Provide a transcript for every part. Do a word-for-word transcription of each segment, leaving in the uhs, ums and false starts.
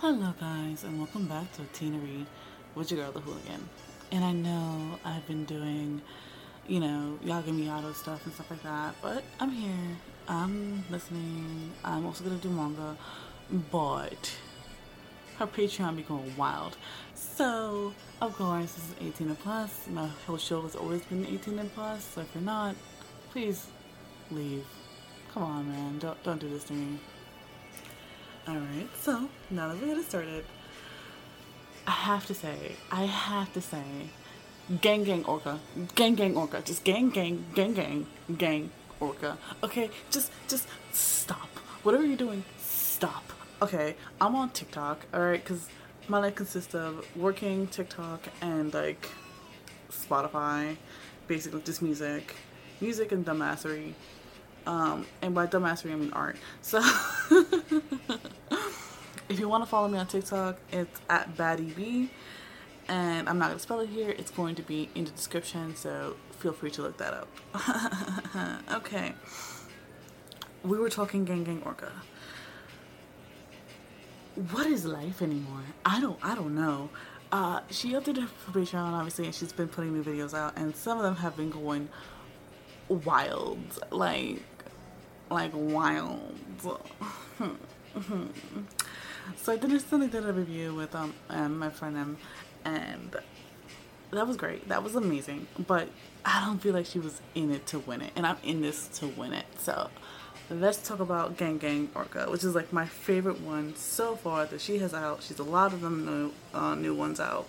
Hello guys, and welcome back to Tina Reed with your girl the hooligan. And I know I've been doing, you know, Yaga Miyado stuff and stuff like that, but I'm here, I'm listening, I'm also gonna do manga, but her Patreon be going wild. So, of course, this is eighteen and plus, my whole show has always been eighteen and plus, so if you're not, please leave. Come on man, don't, don't do this to me. Alright, so now that we're getting started, I have to say, I have to say, Gang Gang Orca, Gang Gang Orca, just Gang Gang, Gang Gang, Gang Orca, okay? Just, just stop. Whatever you're doing, stop. Okay, I'm on TikTok, alright? Because my life consists of working, TikTok, and like Spotify, basically just music, music and dumbassery. Um, and by dumbassery, I mean art. So, if you want to follow me on TikTok, it's at Baddie B. And I'm not going to spell it here. It's going to be in the description, so feel free to look that up. Okay. We were talking Gang Gang Orca. What is life anymore? I don't, I don't know. Uh, she updated her Patreon, obviously, and she's been putting new videos out. And some of them have been going wild, like, like wild. So I did recently did a review with um, um my friend M, and that was great. That was amazing. But I don't feel like she was in it to win it, and I'm in this to win it. So let's talk about Gang Gang Orca, which is like my favorite one so far that she has out. She's a lot of them new uh, new ones out.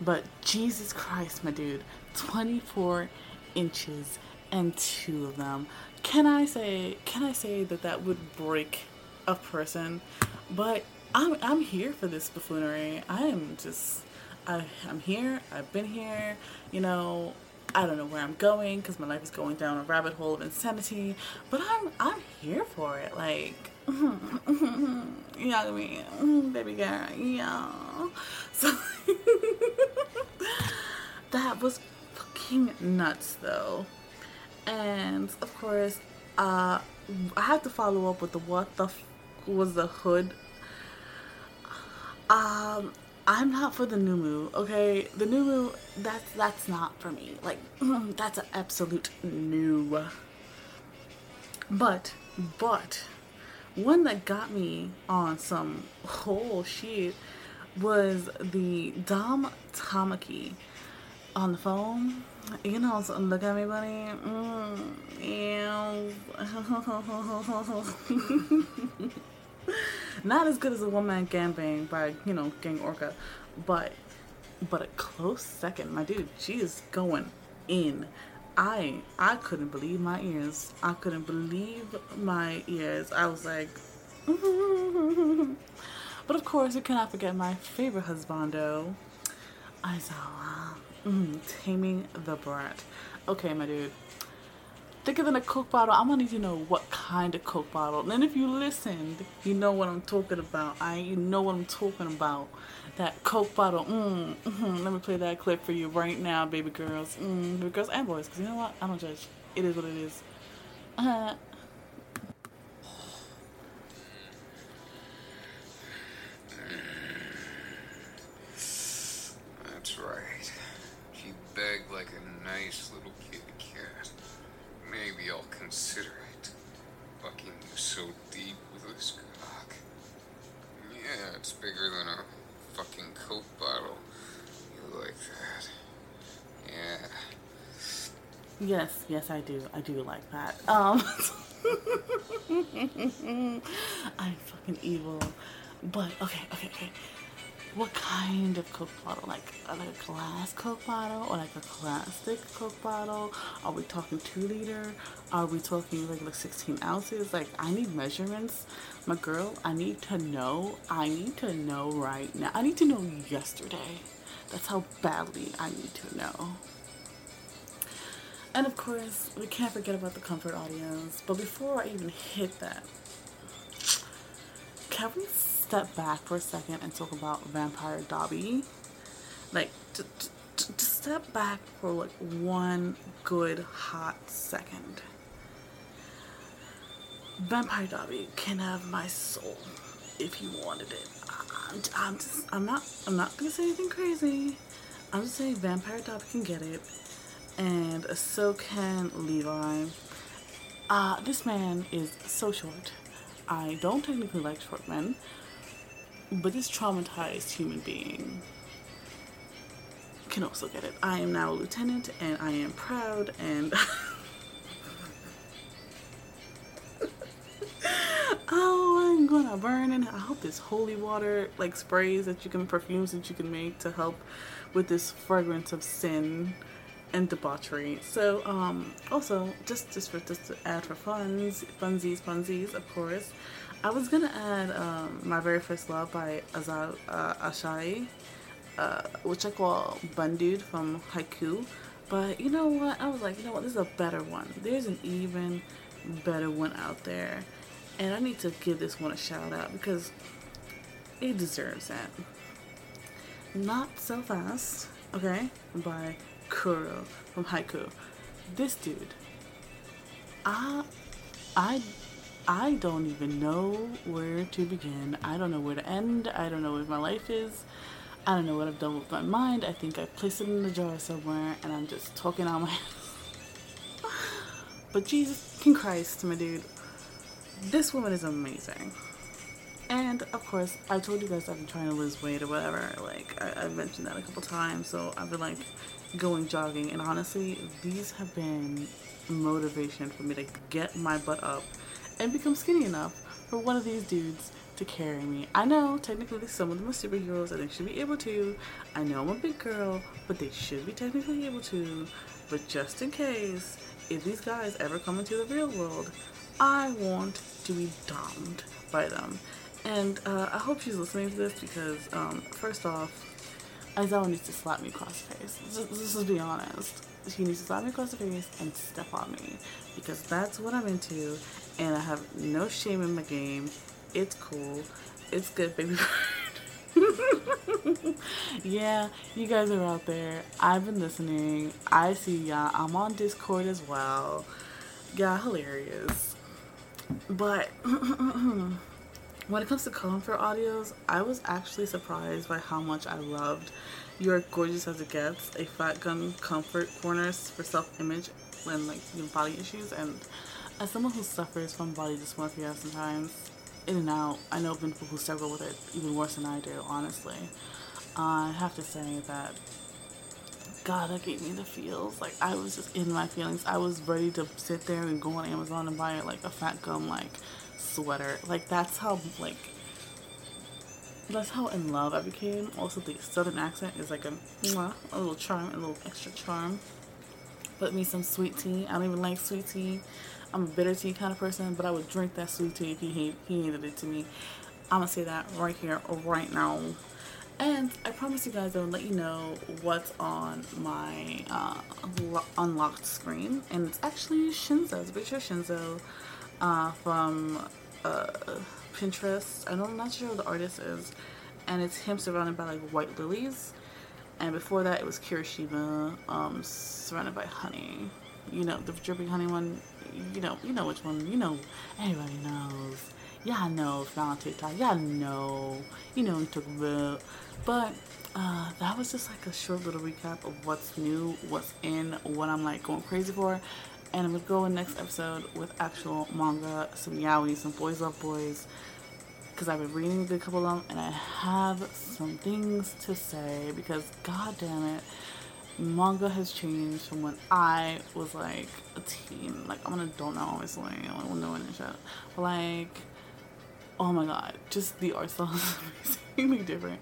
But Jesus Christ, my dude, twenty-four inches and two of them. Can I say, can I say that that would break a person? But I'm, I'm here for this buffoonery. I am just, I, I'm here, I've been here, you know, I don't know where I'm going because my life is going down a rabbit hole of insanity, but I'm, I'm here for it. Like, you know what I mean? Baby girl, yeah. So, that was nuts though. And of course uh I have to follow up with the what the f- was the hood. um I'm not for the Numu, okay? The Numu, that's that's not for me. Like that's an absolute no. but but one that got me on some whole shit was the Dom Tamaki on the phone. You know, so look at me, buddy. Mm, yeah. Not as good as a one-man gangbang by, you know, Gang Orca, but but a close second, my dude. She is going in. I I couldn't believe my ears. I couldn't believe my ears. I was like, but of course, you cannot forget my favorite husbando, Aizawa. Mm, taming the brat. Okay, my dude. Thicker than a Coke bottle. I'm gonna need to know what kind of Coke bottle. And if you listened, you know what I'm talking about. I, you know what I'm talking about. That Coke bottle. Mm, mm-hmm. Let me play that clip for you right now, baby girls. Mm, baby girls and boys. Because you know what? I don't judge. It is what it is. Uh, like a nice little kitty cat. Maybe I'll consider it. Fucking you so deep with this cock. Yeah, it's bigger than a fucking Coke bottle. You like that? Yeah. Yes, yes, I do. I do like that. Um, I'm fucking evil. But, okay, okay, okay. What kind of Coke bottle? Like, like a glass Coke bottle or like a plastic Coke bottle? Are we talking two liter? Are we talking like, like sixteen ounces? Like, I need measurements. My girl, I need to know. I need to know right now. I need to know yesterday. That's how badly I need to know. And of course, we can't forget about the comfort audios. But before I even hit that, can we step back for a second and talk about Vampire Dobby? Like, just t- t- step back for like one good hot second. Vampire Dobby can have my soul. if you wanted it. I'm, I'm just, I'm not, I'm not gonna say anything crazy. I'm just saying Vampire Dobby can get it, and so can Levi. Uh, this man is so short. I don't technically like short men, but this traumatized human being can also get it. I am now a lieutenant, and I am proud, and oh, I'm gonna burn, and I hope this holy water, like sprays that you can, perfumes that you can make to help with this fragrance of sin and debauchery. So, um, also, just, just, for, just to add for funsies, funsies, funsies, of course, I was gonna add um, My Very First Love by Azal, uh, Ashai, uh, which I call Bundude from Haiku, but you know what, I was like, you know what, this is a better one. There's an even better one out there, and I need to give this one a shout out because it deserves that. Not So Fast, okay, by Kuro from Haiku. This dude, I, I, I don't even know where to begin. I don't know where to end. I don't know where my life is. I don't know what I've done with my mind. I think I placed it in a jar somewhere, and I'm just talking out my. But Jesus King Christ, my dude, this woman is amazing. And of course, I told you guys I've been trying to lose weight or whatever. Like I, I've mentioned that a couple times, so I've been like. Going jogging, and honestly these have been motivation for me to get my butt up and become skinny enough for one of these dudes to carry me. I know technically some of them are superheroes and they should be able to. I know I'm a big girl, but they should be technically able to. But just in case, if these guys ever come into the real world, I want to be domed by them. And uh, I hope she's listening to this because um, first off, Aizawa needs to slap me across the face. This is, be honest. She needs to slap me across the face and step on me. Because that's what I'm into. And I have no shame in my game. It's cool. It's good, baby bird. Yeah, you guys are out there. I've been listening. I see y'all. I'm on Discord as well. Y'all hilarious. But when it comes to calling for audios, I was actually surprised by how much I loved You're Gorgeous As It Gets, a Fat Gum comfort corner for self-image when like you have body issues. And as someone who suffers from body dysmorphia sometimes, in and out, I know people who struggle with it even worse than I do, honestly. I have to say that, God, that gave me the feels. Like, I was just in my feelings. I was ready to sit there and go on Amazon and buy like a Fat Gum, like, sweater. Like that's how like that's how in love I became. Also, the southern accent is like a, mwah, a little charm, a little extra charm. Put me some sweet tea. I don't even like sweet tea. I'm a bitter tea kind of person, but I would drink that sweet tea if he hate, he handed it to me. I'm gonna say that right here, right now. And I promise you guys I will let you know what's on my uh, unlocked screen, and it's actually Shinzo. It's a picture of Shinzo. Uh, from uh, Pinterest. I don't, I'm not sure who the artist is, and it's him surrounded by like white lilies, and before that it was Kirishima um, surrounded by honey. You know, the dripping honey one. You know, you know which one. You know, everybody knows. Y'all know if you're on TikTok. Y'all know. You know what I'm talking about. But uh, that was just like a short little recap of what's new, what's in, what I'm like going crazy for. And I'm going to go in next episode with actual manga, some yaoi, some boys love boys. Because I've been reading a good couple of them and I have some things to say. Because god damn it, manga has changed from when I was like a teen. Like I'm an adult now, obviously. I don't know any shit. But like, oh my god, just the art style is amazingly different.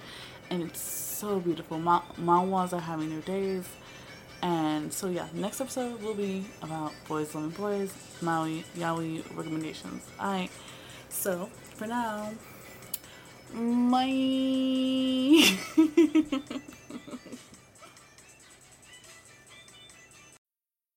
And it's so beautiful. Ma- manhwas are having their days. And so yeah, next episode will be about boys loving boys, Maui, yaoi recommendations. Alright, so for now, my...